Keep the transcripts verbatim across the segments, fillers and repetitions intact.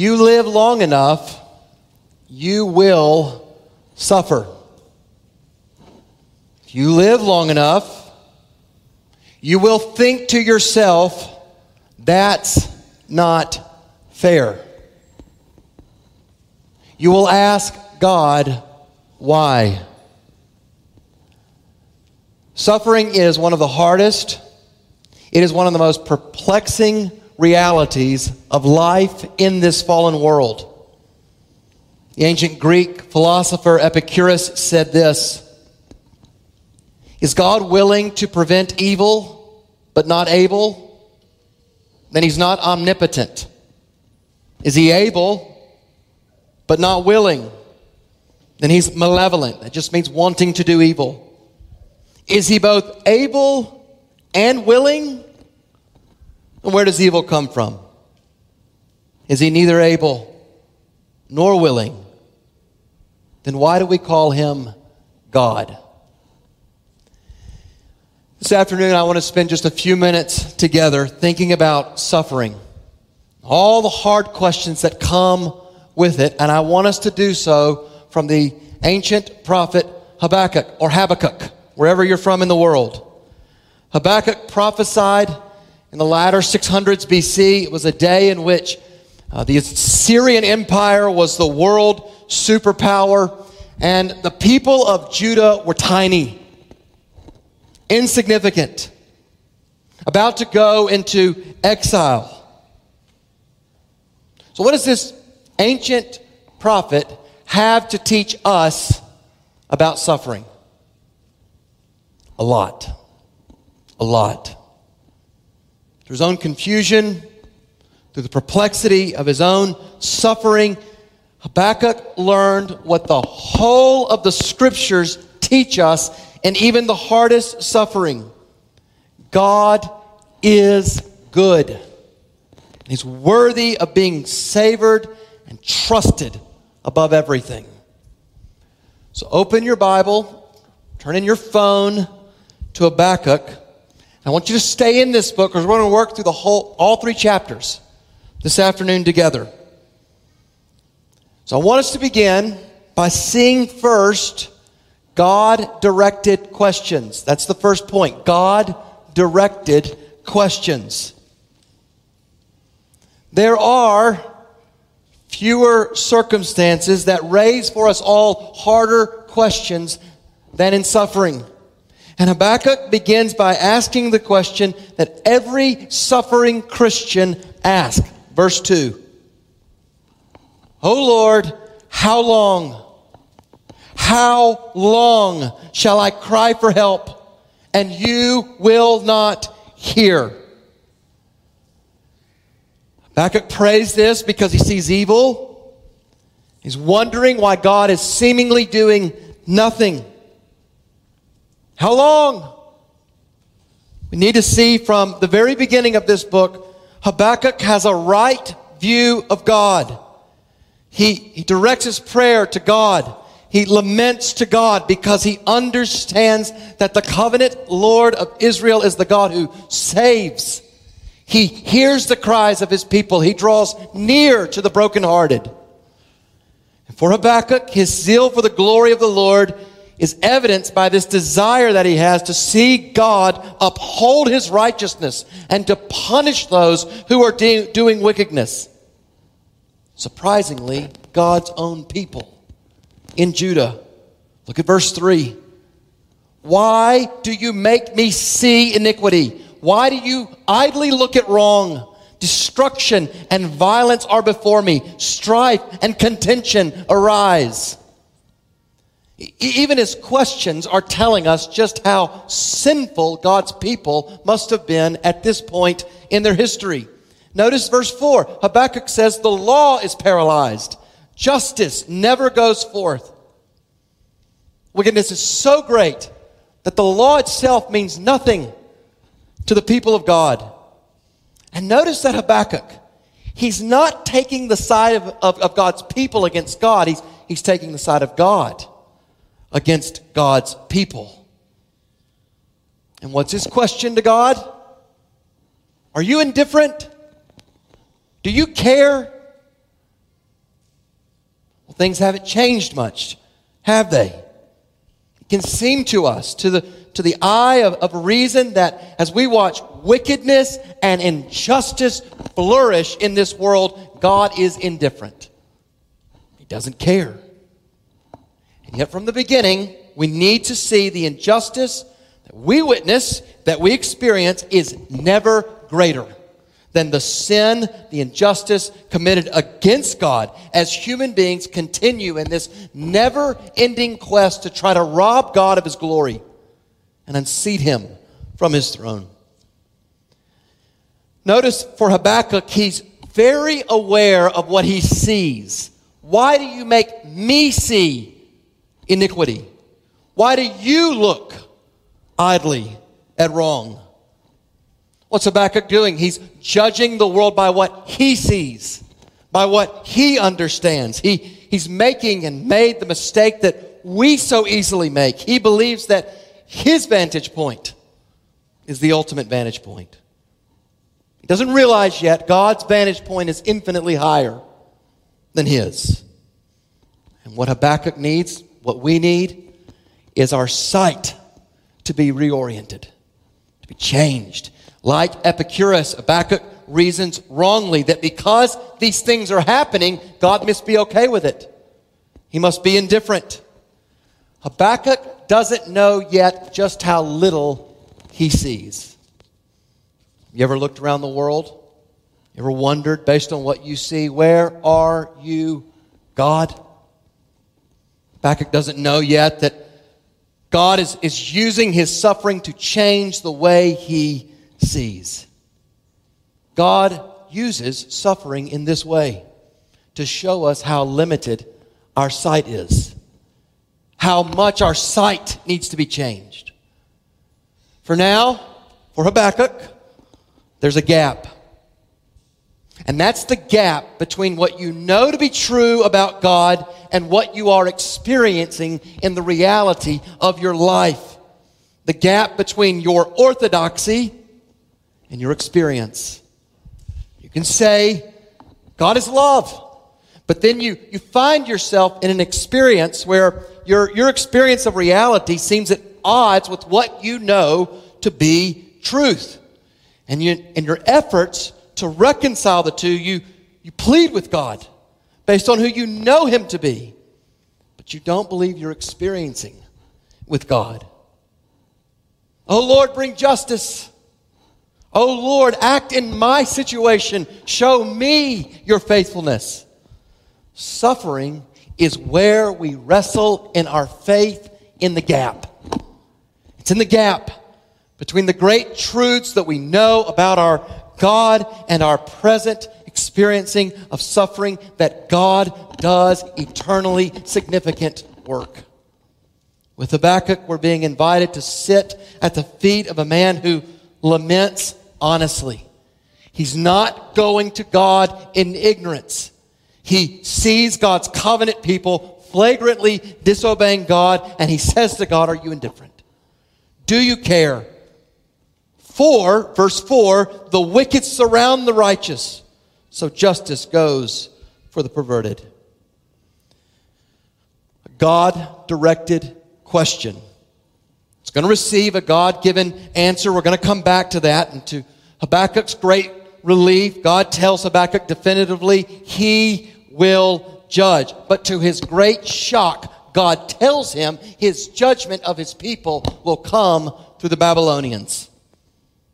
you live long enough, you will suffer. If you live long enough, you will think to yourself, that's not fair. You will ask God, why? Suffering is one of the hardest, it is one of the most perplexing realities of life in this fallen world. The ancient Greek philosopher Epicurus said this, "Is God willing to prevent evil but not able? Then he's not omnipotent. Is he able but not willing? Then he's malevolent." That just means wanting to do evil. Is he both able and willing? And where does evil come from? Is he neither able nor willing? Then why do we call him God? This afternoon, I want to spend just a few minutes together thinking about suffering, all the hard questions that come with it, and I want us to do so from the ancient prophet Habakkuk, or Habakkuk, wherever you're from in the world. Habakkuk prophesied in the latter six hundreds B C. It was a day in which uh, the Assyrian Empire was the world superpower, and the people of Judah were tiny, insignificant, about to go into exile. So what does this ancient prophet have to teach us about suffering? A lot. A lot. Through his own confusion, through the perplexity of his own suffering, Habakkuk learned what the whole of the scriptures teach us, and even the hardest suffering. God is good. He's worthy of being savored and trusted above everything. So open your Bible, turn in your phone to Habakkuk. I want you to stay in this book because we're going to work through the whole, all three chapters this afternoon together. So I want us to begin by seeing first God-directed questions. That's the first point. God-directed questions. There are fewer circumstances that raise for us all harder questions than in suffering. And Habakkuk begins by asking the question that every suffering Christian asks. Verse two. "O Lord, how long? How long shall I cry for help, and you will not hear?" Habakkuk prays this because he sees evil. He's wondering why God is seemingly doing nothing. How long? We need to see from the very beginning of this book, Habakkuk has a right view of God. He, he directs his prayer to God. He laments to God because he understands that the covenant Lord of Israel is the God who saves. He hears the cries of his people. He draws near to the brokenhearted. And for Habakkuk, his zeal for the glory of the Lord is evidenced by this desire that he has to see God uphold his righteousness and to punish those who are de- doing wickedness. Surprisingly, God's own people in Judah. Look at verse three. "Why do you make me see iniquity? Why do you idly look at wrong? Destruction and violence are before me. Strife and contention arise." Even his questions are telling us just how sinful God's people must have been at this point in their history. Notice verse four. Habakkuk says, "The law is paralyzed. Justice never goes forth." Wickedness is so great that the law itself means nothing to the people of God. And notice that Habakkuk, he's not taking the side of, of, of God's people against God. He's, he's taking the side of God against God's people. And what's his question to God? Are you indifferent? Do you care? Things haven't changed much, have they? It can seem to us, to the to the eye of, of reason, that as we watch wickedness and injustice flourish in this world, God is indifferent. He doesn't care. And yet from the beginning, we need to see the injustice that we witness, that we experience, is never greater than the sin, the injustice committed against God as human beings continue in this never-ending quest to try to rob God of His glory and unseat Him from His throne. Notice for Habakkuk, he's very aware of what he sees. Why do you make me see iniquity? Why do you look idly at wrong? What's Habakkuk doing? He's judging the world by what he sees, by what he understands. He, he's making and made the mistake that we so easily make. He believes that his vantage point is the ultimate vantage point. He doesn't realize yet God's vantage point is infinitely higher than his. And what Habakkuk needs, what we need, is our sight to be reoriented, to be changed. Like Epicurus, Habakkuk reasons wrongly that because these things are happening, God must be okay with it. He must be indifferent. Habakkuk doesn't know yet just how little he sees. You ever looked around the world? You ever wondered, based on what you see, where are you, God? Habakkuk doesn't know yet that God is, is using his suffering to change the way he sees. God uses suffering in this way to show us how limited our sight is, how much our sight needs to be changed. For now, for Habakkuk, there's a gap. And that's the gap between what you know to be true about God and what you are experiencing in the reality of your life. The gap between your orthodoxy in your experience. You can say, God is love. But then you, you find yourself in an experience where your, your experience of reality seems at odds with what you know to be truth. And you, in your efforts to reconcile the two, you, you plead with God based on who you know Him to be. But you don't believe you're experiencing with God. Oh Lord, bring justice. Oh Lord, act in my situation. Show me your faithfulness. Suffering is where we wrestle in our faith in the gap. It's in the gap between the great truths that we know about our God and our present experiencing of suffering, that God does eternally significant work. With Habakkuk, we're being invited to sit at the feet of a man who laments honestly. He's not going to God in ignorance. He sees God's covenant people flagrantly disobeying God, and he says to God, are you indifferent? Do you care? For, verse four, the wicked surround the righteous, so justice goes for the perverted. A God-directed question. It's going to receive a God-given answer. We're going to come back to that. And to Habakkuk's great relief, God tells Habakkuk definitively, He will judge. But to his great shock, God tells him His judgment of His people will come through the Babylonians.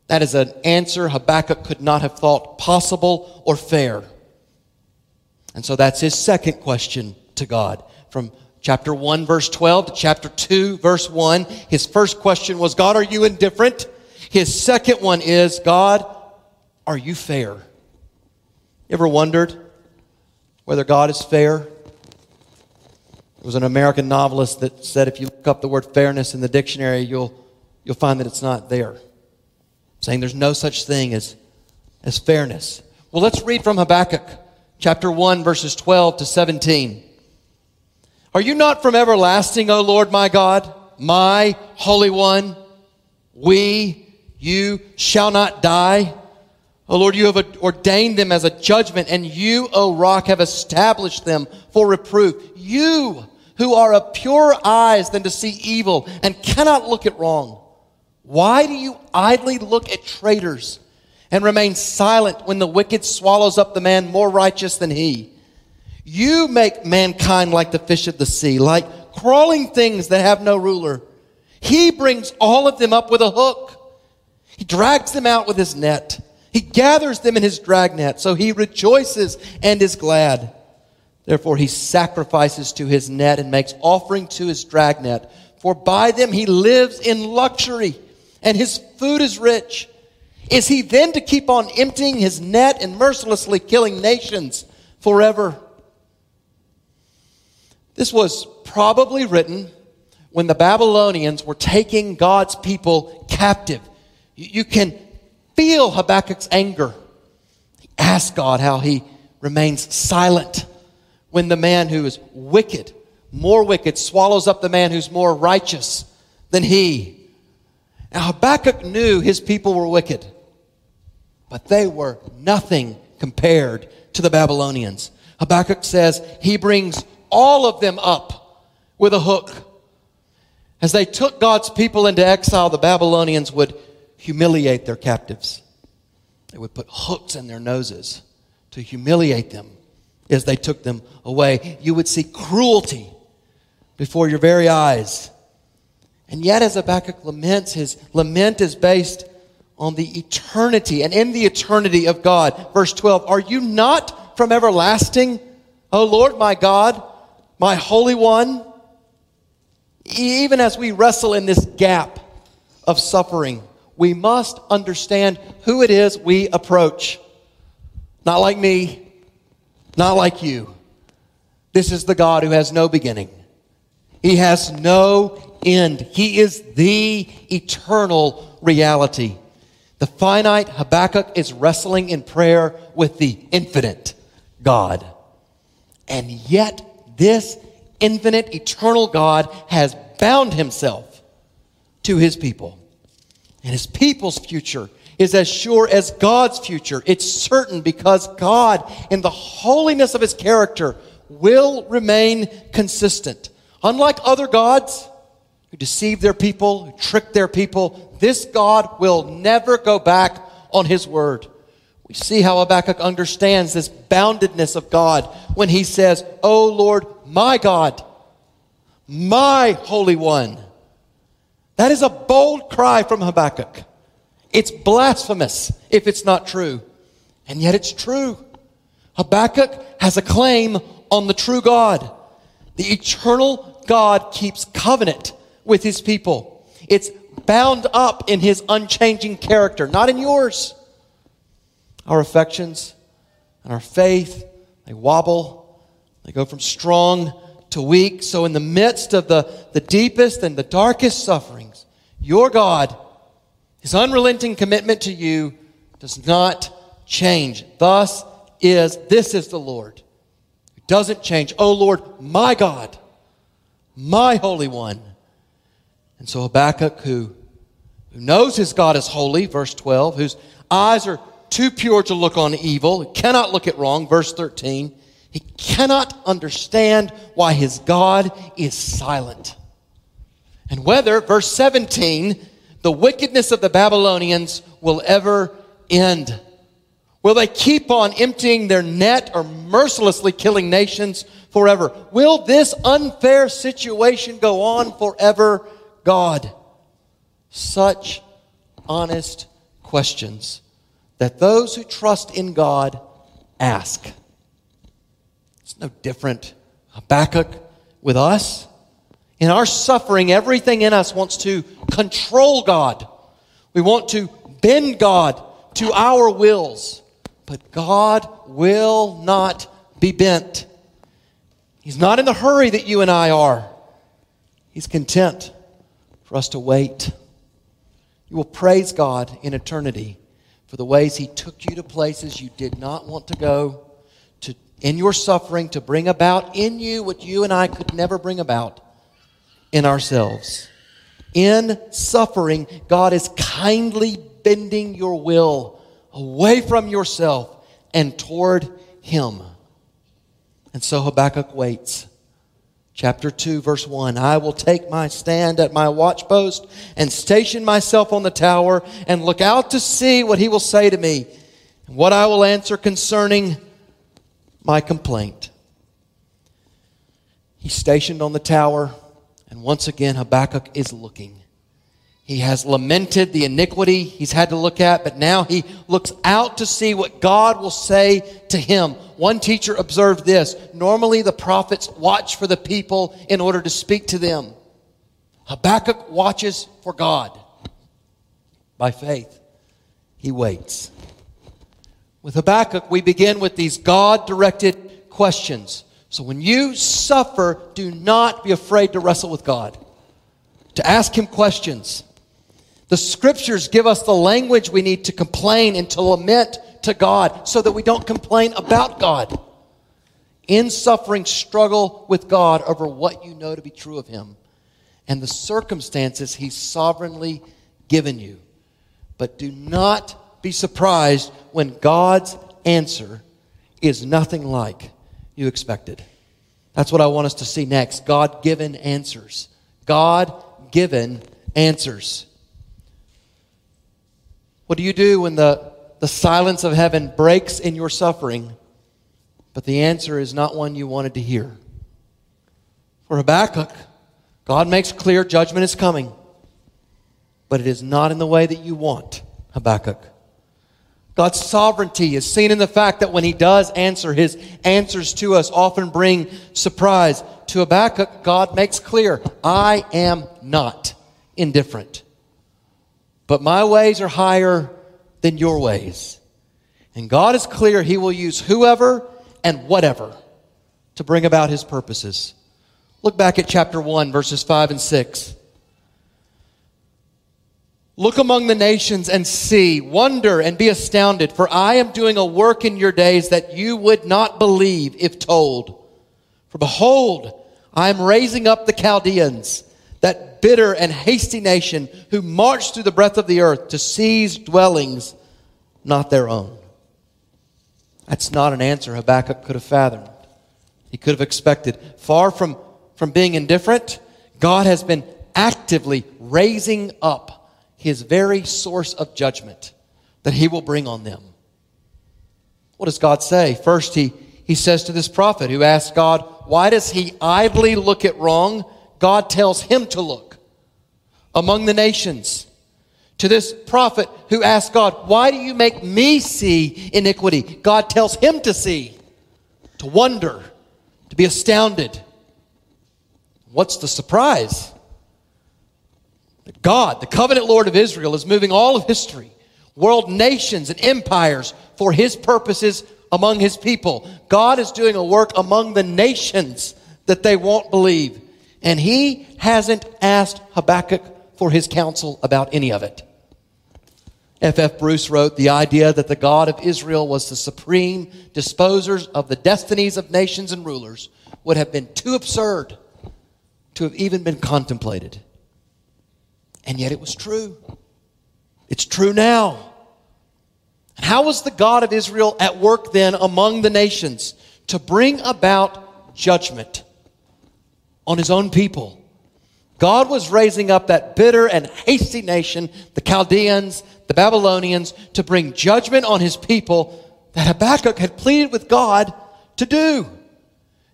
That is an answer Habakkuk could not have thought possible or fair. And so that's his second question to God. From chapter one, verse twelve to chapter two, verse one. His first question was, God, are you indifferent? His second one is, God, are you fair? You ever wondered whether God is fair? There was an American novelist that said if you look up the word fairness in the dictionary, you'll, you'll find that it's not there. Saying there's no such thing as, as fairness. Well, let's read from Habakkuk chapter one, verses twelve to seventeen. Are you not from everlasting, O Lord my God, my Holy One? We, you shall not die. O Lord, you have ordained them as a judgment, and you, O rock, have established them for reproof. You, who are of purer eyes than to see evil and cannot look at wrong, why do you idly look at traitors and remain silent when the wicked swallows up the man more righteous than he? You make mankind like the fish of the sea, like crawling things that have no ruler. He brings all of them up with a hook. He drags them out with his net. He gathers them in his dragnet, so he rejoices and is glad. Therefore he sacrifices to his net and makes offering to his dragnet. For by them he lives in luxury, and his food is rich. Is he then to keep on emptying his net and mercilessly killing nations forever? This was probably written when the Babylonians were taking God's people captive. You can feel Habakkuk's anger. He asks God how he remains silent when the man who is wicked, more wicked, swallows up the man who's more righteous than he. Now Habakkuk knew his people were wicked, but they were nothing compared to the Babylonians. Habakkuk says he brings all of them up with a hook. As they took God's people into exile, the Babylonians would humiliate their captives. They would put hooks in their noses to humiliate them as they took them away. You would see cruelty before your very eyes. And yet, as Habakkuk laments, his lament is based on the eternity and in the eternity of God. Verse twelve, are you not from everlasting, O Lord my God, my Holy One? Even as we wrestle in this gap of suffering, we must understand who it is we approach. Not like me, not like you. This is the God who has no beginning. He has no end. He is the eternal reality. The finite Habakkuk is wrestling in prayer with the infinite God. And yet this infinite, eternal God has bound himself to his people. And his people's future is as sure as God's future. It's certain because God, in the holiness of his character, will remain consistent. Unlike other gods who deceive their people, who trick their people, this God will never go back on his word. We see how Habakkuk understands this boundedness of God when he says, O Lord, my God, my Holy One. That is a bold cry from Habakkuk. It's blasphemous if it's not true. And yet it's true. Habakkuk has a claim on the true God. The eternal God keeps covenant with his people. It's bound up in his unchanging character, not in yours. Our affections and our faith, they wobble. They go from strong to weak. So in the midst of the, the deepest and the darkest sufferings, your God, his unrelenting commitment to you does not change. Thus is, this is the Lord who doesn't change. O Lord, my God, my Holy One. And so Habakkuk, who, who knows his God is holy, verse twelve, whose eyes are too pure to look on evil, cannot look at wrong, verse thirteen, he cannot understand why his God is silent. And whether, verse seventeen, the wickedness of the Babylonians will ever end. Will they keep on emptying their net or mercilessly killing nations forever? Will this unfair situation go on forever, God? Such honest questions that those who trust in God ask. It's no different, Habakkuk, with us. In our suffering, everything in us wants to control God. We want to bend God to our wills. But God will not be bent. He's not in the hurry that you and I are. He's content for us to wait. You will praise God in eternity for the ways he took you to places you did not want to go, in your suffering, to bring about in you what you and I could never bring about in ourselves. In suffering, God is kindly bending your will away from yourself and toward him. And so Habakkuk waits. Chapter two, verse one, I will take my stand at my watchpost and station myself on the tower and look out to see what he will say to me and what I will answer concerning my complaint. He's stationed on the tower, and once again Habakkuk is looking. He has lamented the iniquity he's had to look at, but now he looks out to see what God will say to him. One teacher observed this. Normally the prophets watch for the people in order to speak to them. Habakkuk watches for God. By faith, he waits. With Habakkuk, we begin with these God-directed questions. So when you suffer, do not be afraid to wrestle with God, to ask him questions. The scriptures give us the language we need to complain and to lament to God so that we don't complain about God. In suffering, struggle with God over what you know to be true of him and the circumstances he's sovereignly given you. But do not be surprised when God's answer is nothing like you expected. That's what I want us to see next. God-given answers. God-given answers. What do you do when the, the silence of heaven breaks in your suffering, but the answer is not one you wanted to hear? For Habakkuk, God makes clear judgment is coming, but it is not in the way that you want, Habakkuk. God's sovereignty is seen in the fact that when he does answer, his answers to us often bring surprise. To Habakkuk, God makes clear, I am not indifferent, but my ways are higher than your ways. And God is clear he will use whoever and whatever to bring about his purposes. Look back at chapter one, verses five and six. Look among the nations and see, wonder and be astounded, for I am doing a work in your days that you would not believe if told. For behold, I am raising up the Chaldeans, that bitter and hasty nation who march through the breadth of the earth to seize dwellings not their own. That's not an answer Habakkuk could have fathomed. He could have expected. Far from, from being indifferent, God has been actively raising up his very source of judgment that he will bring on them. What does God say? First, he, he says to this prophet who asked God, why does he idly look at wrong? God tells him to look among the nations. To this prophet who asked God, why do you make me see iniquity? God tells him to see, to wonder, to be astounded. What's the surprise? God, the covenant Lord of Israel, is moving all of history, world nations and empires for his purposes among his people. God is doing a work among the nations that they won't believe. And he hasn't asked Habakkuk for his counsel about any of it. F F Bruce wrote, the idea that the God of Israel was the supreme disposer of the destinies of nations and rulers would have been too absurd to have even been contemplated. And yet it was true. It's true now. How was the God of Israel at work then among the nations to bring about judgment on his own people? God was raising up that bitter and hasty nation, the Chaldeans, the Babylonians, to bring judgment on his people that Habakkuk had pleaded with God to do.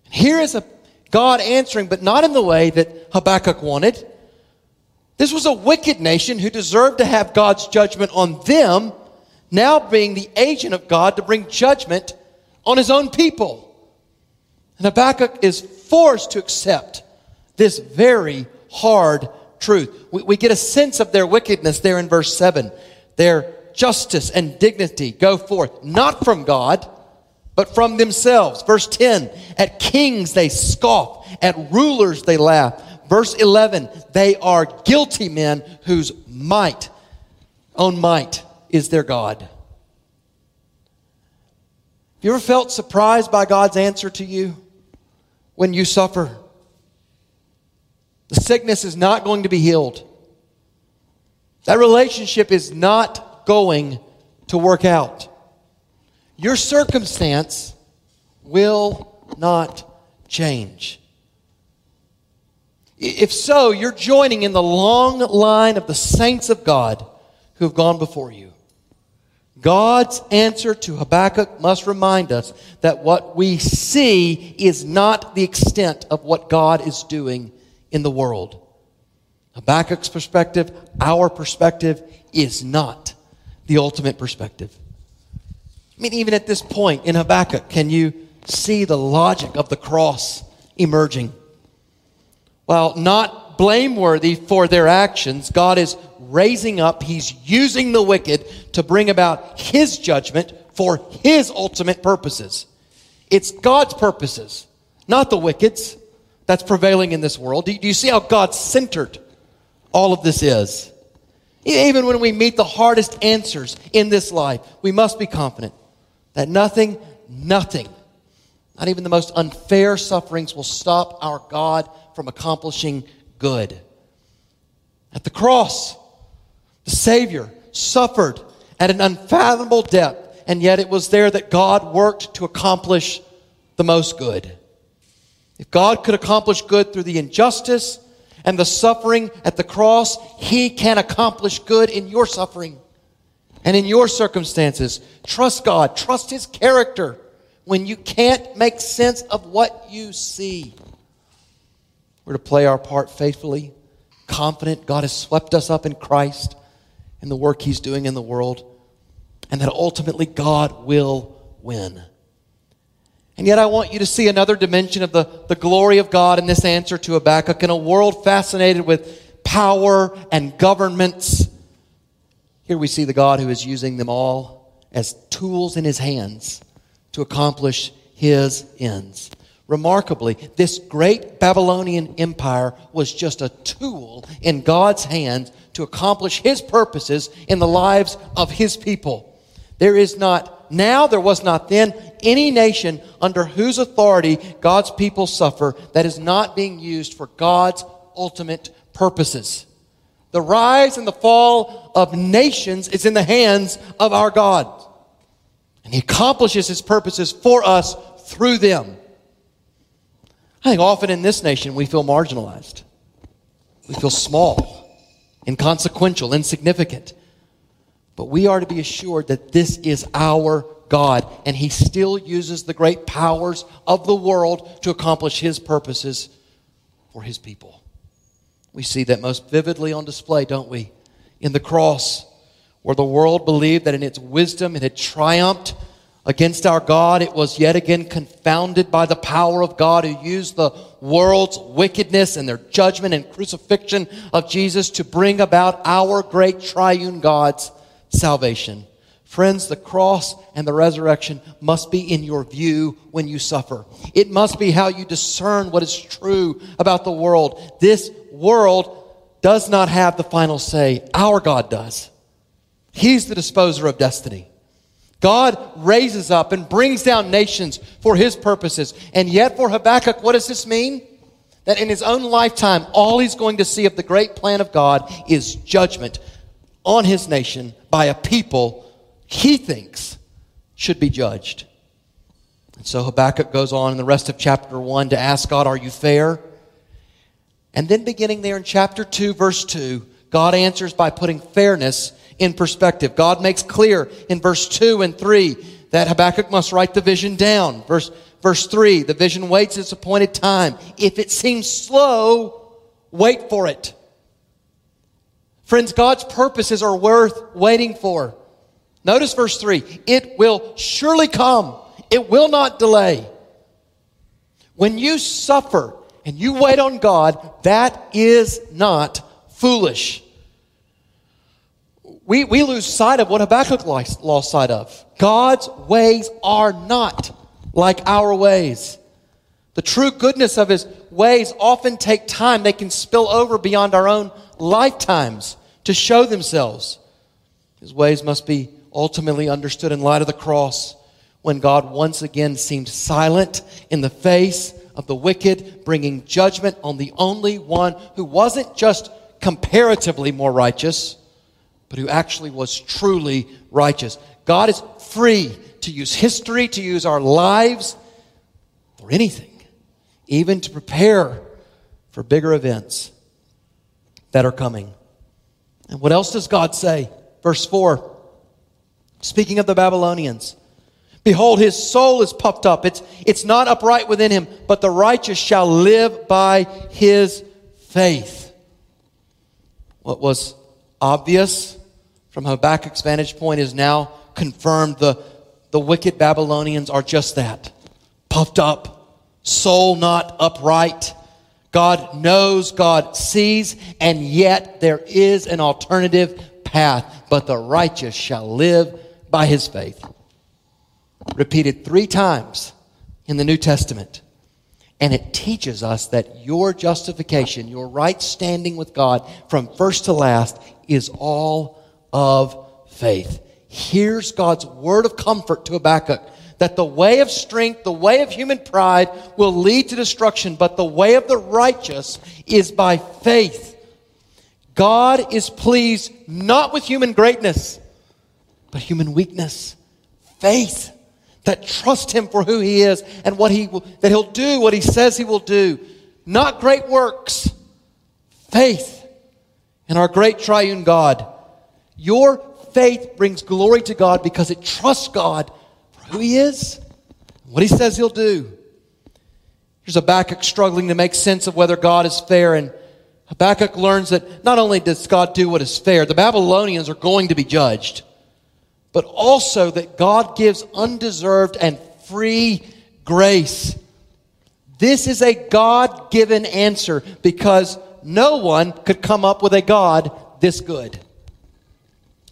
And here is a God answering, but not in the way that Habakkuk wanted. This was a wicked nation who deserved to have God's judgment on them, now being the agent of God to bring judgment on his own people. And Habakkuk is forced to accept this very hard truth. We, we get a sense of their wickedness there in verse seven. Their justice and dignity go forth, not from God, but from themselves. Verse ten, at kings they scoff, at rulers they laugh. Verse eleven, they are guilty men whose might, own might, is their God. Have you ever felt surprised by God's answer to you when you suffer? The sickness is not going to be healed. That relationship is not going to work out. Your circumstance will not change. If so, you're joining in the long line of the saints of God who have gone before you. God's answer to Habakkuk must remind us that what we see is not the extent of what God is doing in the world. Habakkuk's perspective, our perspective, is not the ultimate perspective. I mean, even at this point in Habakkuk, can you see the logic of the cross emerging? While not blameworthy for their actions, God is raising up, he's using the wicked to bring about his judgment for his ultimate purposes. It's God's purposes, not the wicked's, that's prevailing in this world. Do you see how God-centered all of this is? Even when we meet the hardest answers in this life, we must be confident that nothing, nothing, not even the most unfair sufferings will stop our God from accomplishing good. At the cross, the Savior suffered at an unfathomable depth, and yet it was there that God worked to accomplish the most good. If God could accomplish good through the injustice and the suffering at the cross, he can accomplish good in your suffering and in your circumstances. Trust God. Trust his character when you can't make sense of what you see. We're to play our part faithfully, confident God has swept us up in Christ and the work he's doing in the world, and that ultimately God will win. And yet I want you to see another dimension of the, the glory of God in this answer to Habakkuk. In a world fascinated with power and governments, here we see the God who is using them all as tools in his hands to accomplish his ends. Remarkably, this great Babylonian Empire was just a tool in God's hands to accomplish his purposes in the lives of his people. There is not now, there was not then, any nation under whose authority God's people suffer that is not being used for God's ultimate purposes. The rise and the fall of nations is in the hands of our God, and he accomplishes his purposes for us through them. I think often in this nation we feel marginalized. We feel small, inconsequential, insignificant. But we are to be assured that this is our God, and he still uses the great powers of the world to accomplish his purposes for his people. We see that most vividly on display, don't we? In the cross, where the world believed that in its wisdom it had triumphed against our God, it was yet again confounded by the power of God, who used the world's wickedness and their judgment and crucifixion of Jesus to bring about our great triune God's salvation. Friends, the cross and the resurrection must be in your view when you suffer. It must be how you discern what is true about the world. This world does not have the final say. Our God does. He's the disposer of destiny. God raises up and brings down nations for his purposes. And yet for Habakkuk, what does this mean? That in his own lifetime, all he's going to see of the great plan of God is judgment on his nation by a people he thinks should be judged. And so Habakkuk goes on in the rest of chapter one to ask God, are you fair? And then beginning there in chapter two, verse two, God answers by putting fairness in perspective. God makes clear in verse two and three that Habakkuk must write the vision down. Verse, verse three, the vision waits its appointed time. If it seems slow, wait for it. Friends, God's purposes are worth waiting for. Notice verse three, it will surely come. It will not delay. When you suffer and you wait on God, that is not foolish. We, we lose sight of what Habakkuk lost sight of. God's ways are not like our ways. The true goodness of his ways often take time. They can spill over beyond our own lifetimes to show themselves. His ways must be ultimately understood in light of the cross, when God once again seemed silent in the face of the wicked, bringing judgment on the only one who wasn't just comparatively more righteous, but who actually was truly righteous. God is free to use history, to use our lives for anything, even to prepare for bigger events that are coming. And what else does God say? Verse four, speaking of the Babylonians, behold, his soul is puffed up. It's, it's not upright within him, but the righteous shall live by his faith. What was obvious from Habakkuk's vantage point is now confirmed. The, the wicked Babylonians are just that, puffed up, soul not upright. God knows, God sees, and yet there is an alternative path. But the righteous shall live by his faith. Repeated three times in the New Testament. And it teaches us that your justification, your right standing with God from first to last is all of faith. Here's God's word of comfort to Habakkuk. That the way of strength, the way of human pride will lead to destruction, but the way of the righteous is by faith. God is pleased not with human greatness, but human weakness. Faith that trusts him for who he is and what he will, that he'll do what he says he will do. Not great works. Faith in our great triune God. Your faith brings glory to God because it trusts God who he is, what he says he'll do. Here's Habakkuk struggling to make sense of whether God is fair. And Habakkuk learns that not only does God do what is fair, the Babylonians are going to be judged, but also that God gives undeserved and free grace. This is a God-given answer because no one could come up with a God this good.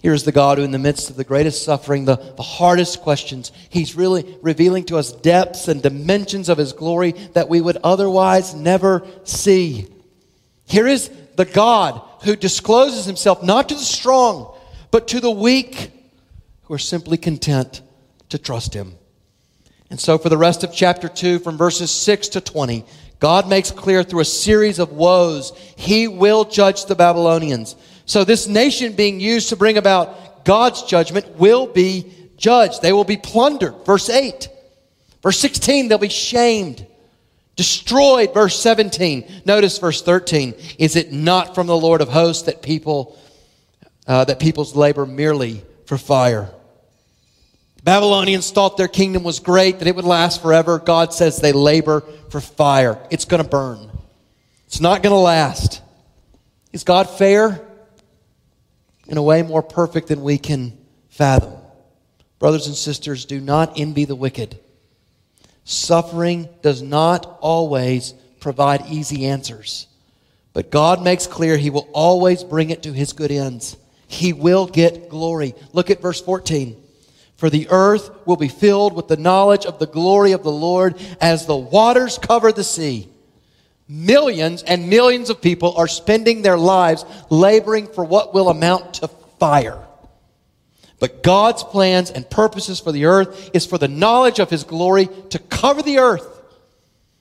Here's the God who, in the midst of the greatest suffering, the, the hardest questions, he's really revealing to us depths and dimensions of his glory that we would otherwise never see. Here is the God who discloses himself not to the strong, but to the weak, who are simply content to trust him. And so for the rest of chapter two, from verses six to twenty, God makes clear through a series of woes, he will judge the Babylonians. So this nation being used to bring about God's judgment will be judged. They will be plundered, verse eight. Verse sixteen, they'll be shamed, destroyed, verse seventeen. Notice verse thirteen, is it not from the Lord of hosts that people uh, that people's labor merely for fire? Babylonians thought their kingdom was great, that it would last forever. God says they labor for fire. It's going to burn. It's not going to last. Is God fair? In a way more perfect than we can fathom. Brothers and sisters, do not envy the wicked. Suffering does not always provide easy answers, but God makes clear he will always bring it to his good ends. He will get glory. Look at verse fourteen. For the earth will be filled with the knowledge of the glory of the Lord as the waters cover the sea. Millions and millions of people are spending their lives laboring for what will amount to fire. But God's plans and purposes for the earth is for the knowledge of his glory to cover the earth.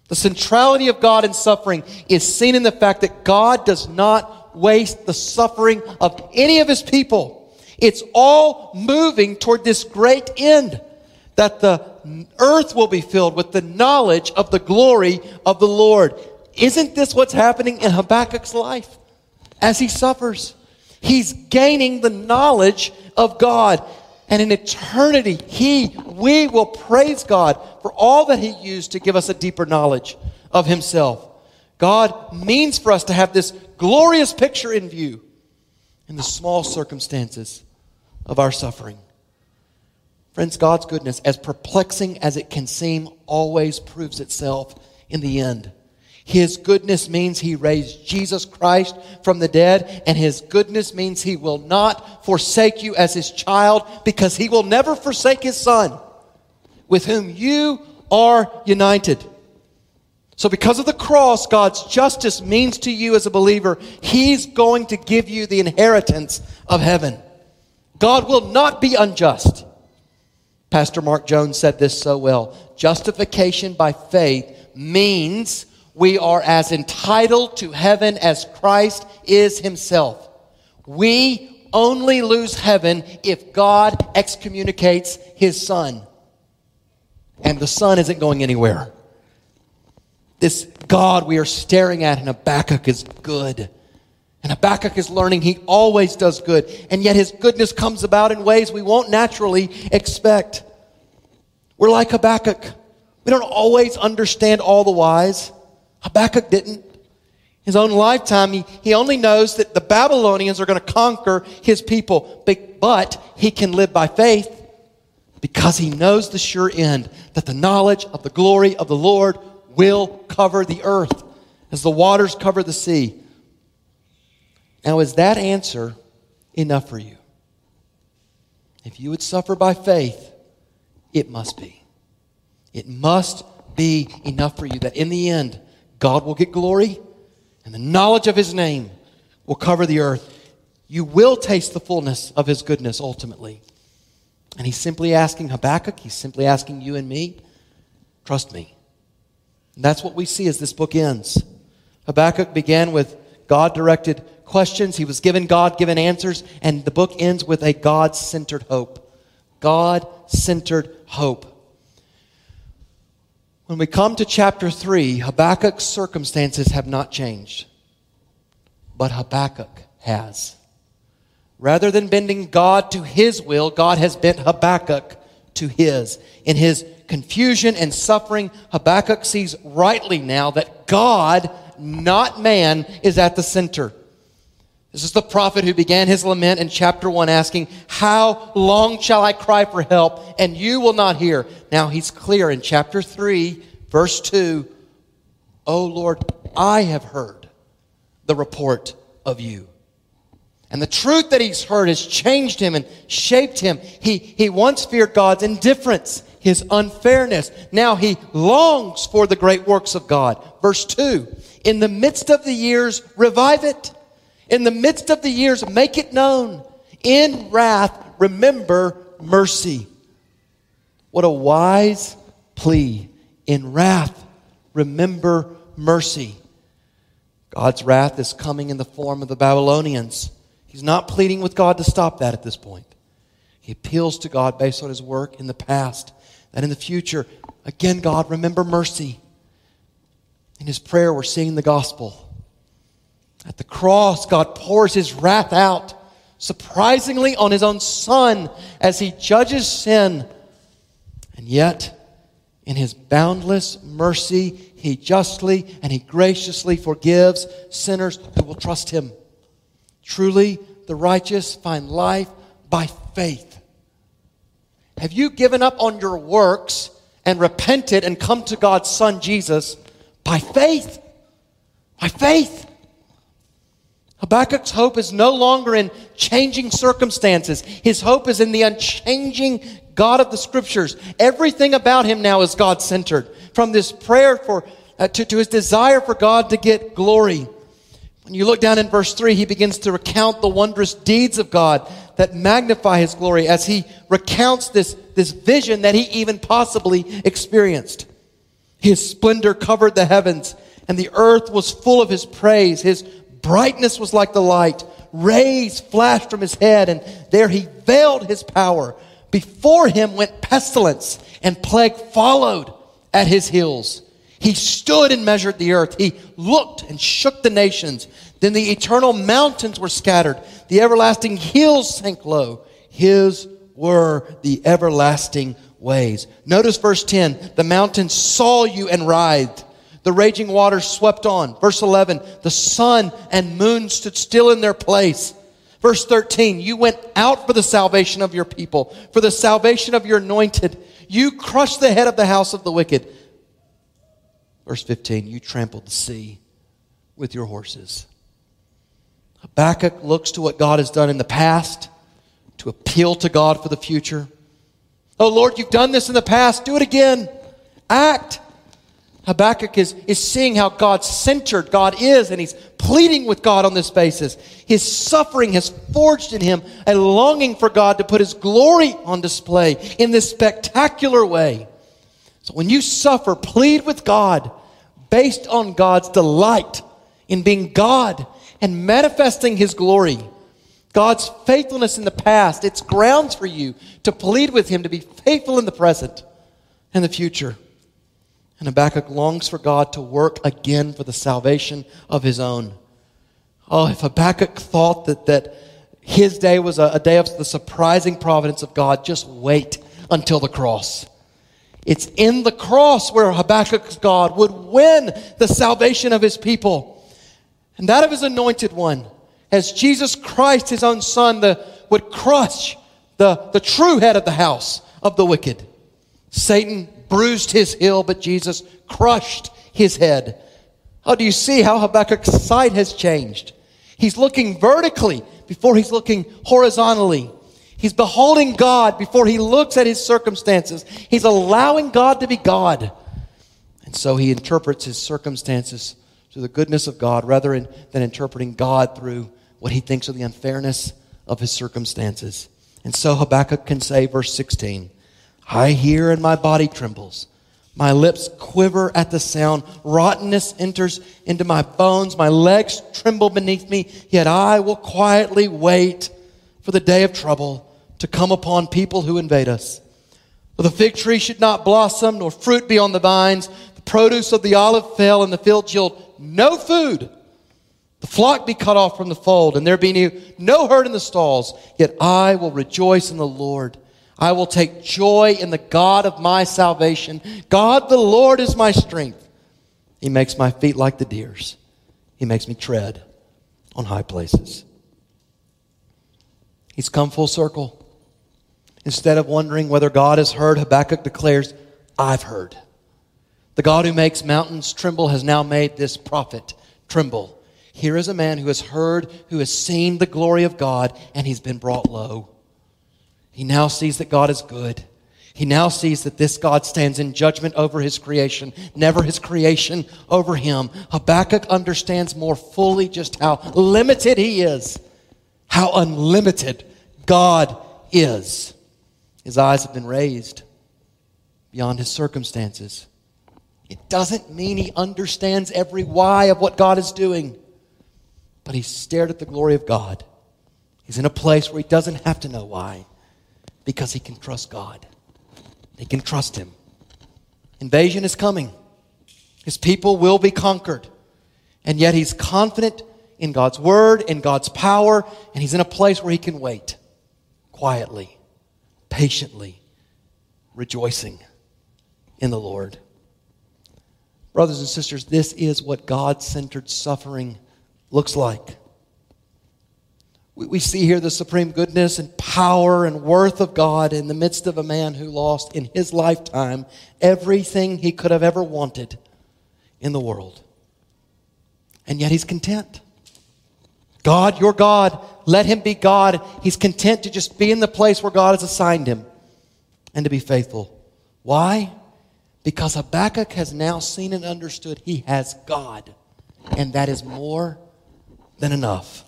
The centrality of God in suffering is seen in the fact that God does not waste the suffering of any of his people. It's all moving toward this great end, that the earth will be filled with the knowledge of the glory of the Lord. Isn't this what's happening in Habakkuk's life as he suffers? He's gaining the knowledge of God. And in eternity, he, we will praise God for all that he used to give us a deeper knowledge of himself. God means for us to have this glorious picture in view in the small circumstances of our suffering. Friends, God's goodness, as perplexing as it can seem, always proves itself in the end. His goodness means he raised Jesus Christ from the dead, and his goodness means he will not forsake you as his child, because he will never forsake his son, with whom you are united. So because of the cross, God's justice means to you as a believer, he's going to give you the inheritance of heaven. God will not be unjust. Pastor Mark Jones said this so well. Justification by faith means we are as entitled to heaven as Christ is himself. We only lose heaven if God excommunicates his son. And the son isn't going anywhere. This God we are staring at in Habakkuk is good. And Habakkuk is learning he always does good. And yet his goodness comes about in ways we won't naturally expect. We're like Habakkuk. We don't always understand all the whys. Habakkuk didn't. His own lifetime, he, he only knows that the Babylonians are going to conquer his people. But he can live by faith because he knows the sure end, that the knowledge of the glory of the Lord will cover the earth as the waters cover the sea. Now, is that answer enough for you? If you would suffer by faith, it must be. It must be enough for you that in the end, God will get glory and the knowledge of his name will cover the earth. You will taste the fullness of his goodness ultimately. And he's simply asking Habakkuk, he's simply asking you and me, trust me. And that's what we see as this book ends. Habakkuk began with God-directed questions. He was given God-given answers. And the book ends with a God-centered hope. God-centered hope. When we come to chapter three, Habakkuk's circumstances have not changed. But Habakkuk has. Rather than bending God to his will, God has bent Habakkuk to his. In his confusion and suffering, Habakkuk sees rightly now that God, not man, is at the center. This is the prophet who began his lament in chapter one asking, how long shall I cry for help and you will not hear? Now he's clear in chapter three, verse two, O Lord, I have heard the report of you. And the truth that he's heard has changed him and shaped him. He, he once feared God's indifference, his unfairness. Now he longs for the great works of God. Verse two, in the midst of the years, revive it. In the midst of the years, make it known. In wrath, remember mercy. What a wise plea. In wrath, remember mercy. God's wrath is coming in the form of the Babylonians. He's not pleading with God to stop that at this point. He appeals to God based on his work in the past. And in the future, again, God, remember mercy. In his prayer, we're seeing the gospel. At the cross, God pours his wrath out, surprisingly, on his own son as he judges sin. And yet, in his boundless mercy, he justly and he graciously forgives sinners who will trust him. Truly, the righteous find life by faith. Have you given up on your works and repented and come to God's son, Jesus, by faith? By faith. Habakkuk's hope is no longer in changing circumstances. His hope is in the unchanging God of the Scriptures. Everything about him now is God-centered. From this prayer for uh, to, to his desire for God to get glory. When you look down in verse three, he begins to recount the wondrous deeds of God that magnify his glory as he recounts this, this vision that he even possibly experienced. His splendor covered the heavens, and the earth was full of his praise. His brightness was like the light. Rays flashed from his head, and there he veiled his power. Before him went pestilence, and plague followed at his heels. He stood and measured the earth. He looked and shook the nations. Then the eternal mountains were scattered. The everlasting hills sank low. His were the everlasting ways. Notice verse ten. The mountains saw you and writhed. The raging waters swept on. Verse eleven, the sun and moon stood still in their place. Verse thirteen, you went out for the salvation of your people, for the salvation of your anointed. You crushed the head of the house of the wicked. Verse fifteen, you trampled the sea with your horses. Habakkuk looks to what God has done in the past to appeal to God for the future. Oh Lord, you've done this in the past. Do it again. Act. Habakkuk is, is seeing how God-centered God is, and he's pleading with God on this basis. His suffering has forged in him a longing for God to put his glory on display in this spectacular way. So when you suffer, plead with God based on God's delight in being God and manifesting his glory. God's faithfulness in the past, it's grounds for you to plead with him to be faithful in the present and the future. And Habakkuk longs for God to work again for the salvation of his own. Oh, if Habakkuk thought that, that his day was a, a day of the surprising providence of God, just wait until the cross. It's in the cross where Habakkuk's God would win the salvation of his people and that of his anointed one, as Jesus Christ, his own son, the, would crush the, the true head of the house of the wicked. Satan bruised his heel, but Jesus crushed his head. Oh, do you see how Habakkuk's sight has changed? He's looking vertically before he's looking horizontally. He's beholding God before he looks at his circumstances. He's allowing God to be God. And so he interprets his circumstances through the goodness of God rather than interpreting God through what he thinks are the unfairness of his circumstances. And so Habakkuk can say, verse sixteen, I hear and my body trembles. My lips quiver at the sound. Rottenness enters into my bones. My legs tremble beneath me. Yet I will quietly wait for the day of trouble to come upon people who invade us. For the fig tree should not blossom, nor fruit be on the vines. The produce of the olive fell, and the field yield no food. The flock be cut off from the fold, and there be no herd in the stalls. Yet I will rejoice in the Lord. I will take joy in the God of my salvation. God the Lord is my strength. He makes my feet like the deer's. He makes me tread on high places. He's come full circle. Instead of wondering whether God has heard, Habakkuk declares, I've heard. The God who makes mountains tremble has now made this prophet tremble. Here is a man who has heard, who has seen the glory of God, and he's been brought low. He now sees that God is good. He now sees that this God stands in judgment over his creation, never his creation over him. Habakkuk understands more fully just how limited he is, how unlimited God is. His eyes have been raised beyond his circumstances. It doesn't mean he understands every why of what God is doing, but he stared at the glory of God. He's in a place where he doesn't have to know why, because he can trust God. He can trust him. Invasion is coming. His people will be conquered. And yet he's confident in God's word, in God's power, and he's in a place where he can wait quietly, patiently, rejoicing in the Lord. Brothers and sisters, this is what God-centered suffering looks like. We, we see here the supreme goodness and power and worth of God in the midst of a man who lost in his lifetime everything he could have ever wanted in the world. And yet he's content. God, your God, let him be God. He's content to just be in the place where God has assigned him and to be faithful. Why? Because Habakkuk has now seen and understood he has God, and that is more than enough.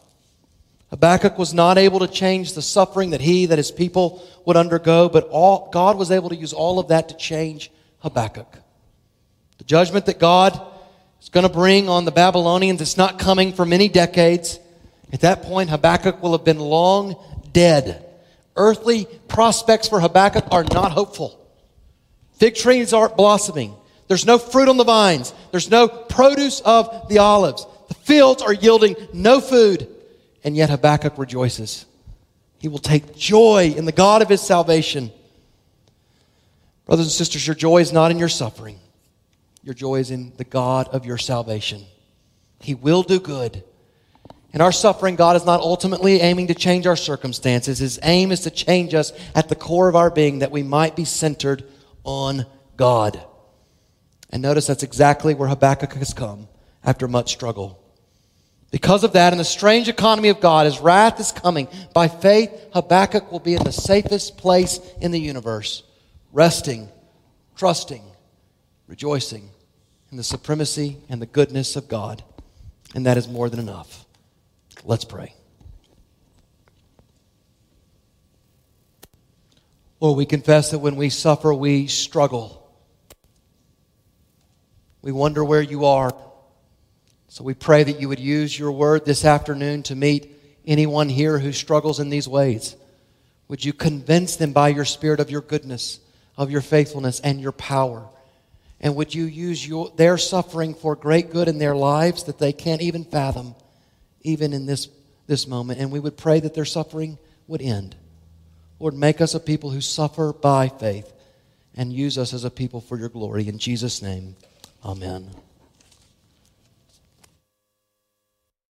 Habakkuk was not able to change the suffering that he, that his people would undergo, but all, God was able to use all of that to change Habakkuk. The judgment that God is going to bring on the Babylonians, it's not coming for many decades. At that point, Habakkuk will have been long dead. Earthly prospects for Habakkuk are not hopeful. Fig trees aren't blossoming. There's no fruit on the vines. There's no produce of the olives. The fields are yielding no food. And yet Habakkuk rejoices. He will take joy in the God of his salvation. Brothers and sisters, your joy is not in your suffering. Your joy is in the God of your salvation. He will do good. In our suffering, God is not ultimately aiming to change our circumstances. His aim is to change us at the core of our being, that we might be centered on God. And notice that's exactly where Habakkuk has come after much struggle. Because of that, in the strange economy of God, his wrath is coming. By faith, Habakkuk will be in the safest place in the universe, resting, trusting, rejoicing in the supremacy and the goodness of God. And that is more than enough. Let's pray. Lord, we confess that when we suffer, we struggle. We wonder where you are. So we pray that you would use your word this afternoon to meet anyone here who struggles in these ways. Would you convince them by your Spirit of your goodness, of your faithfulness, and your power? And would you use your, their suffering for great good in their lives that they can't even fathom, even in this, this moment? And we would pray that their suffering would end. Lord, make us a people who suffer by faith, and use us as a people for your glory. In Jesus' name, amen.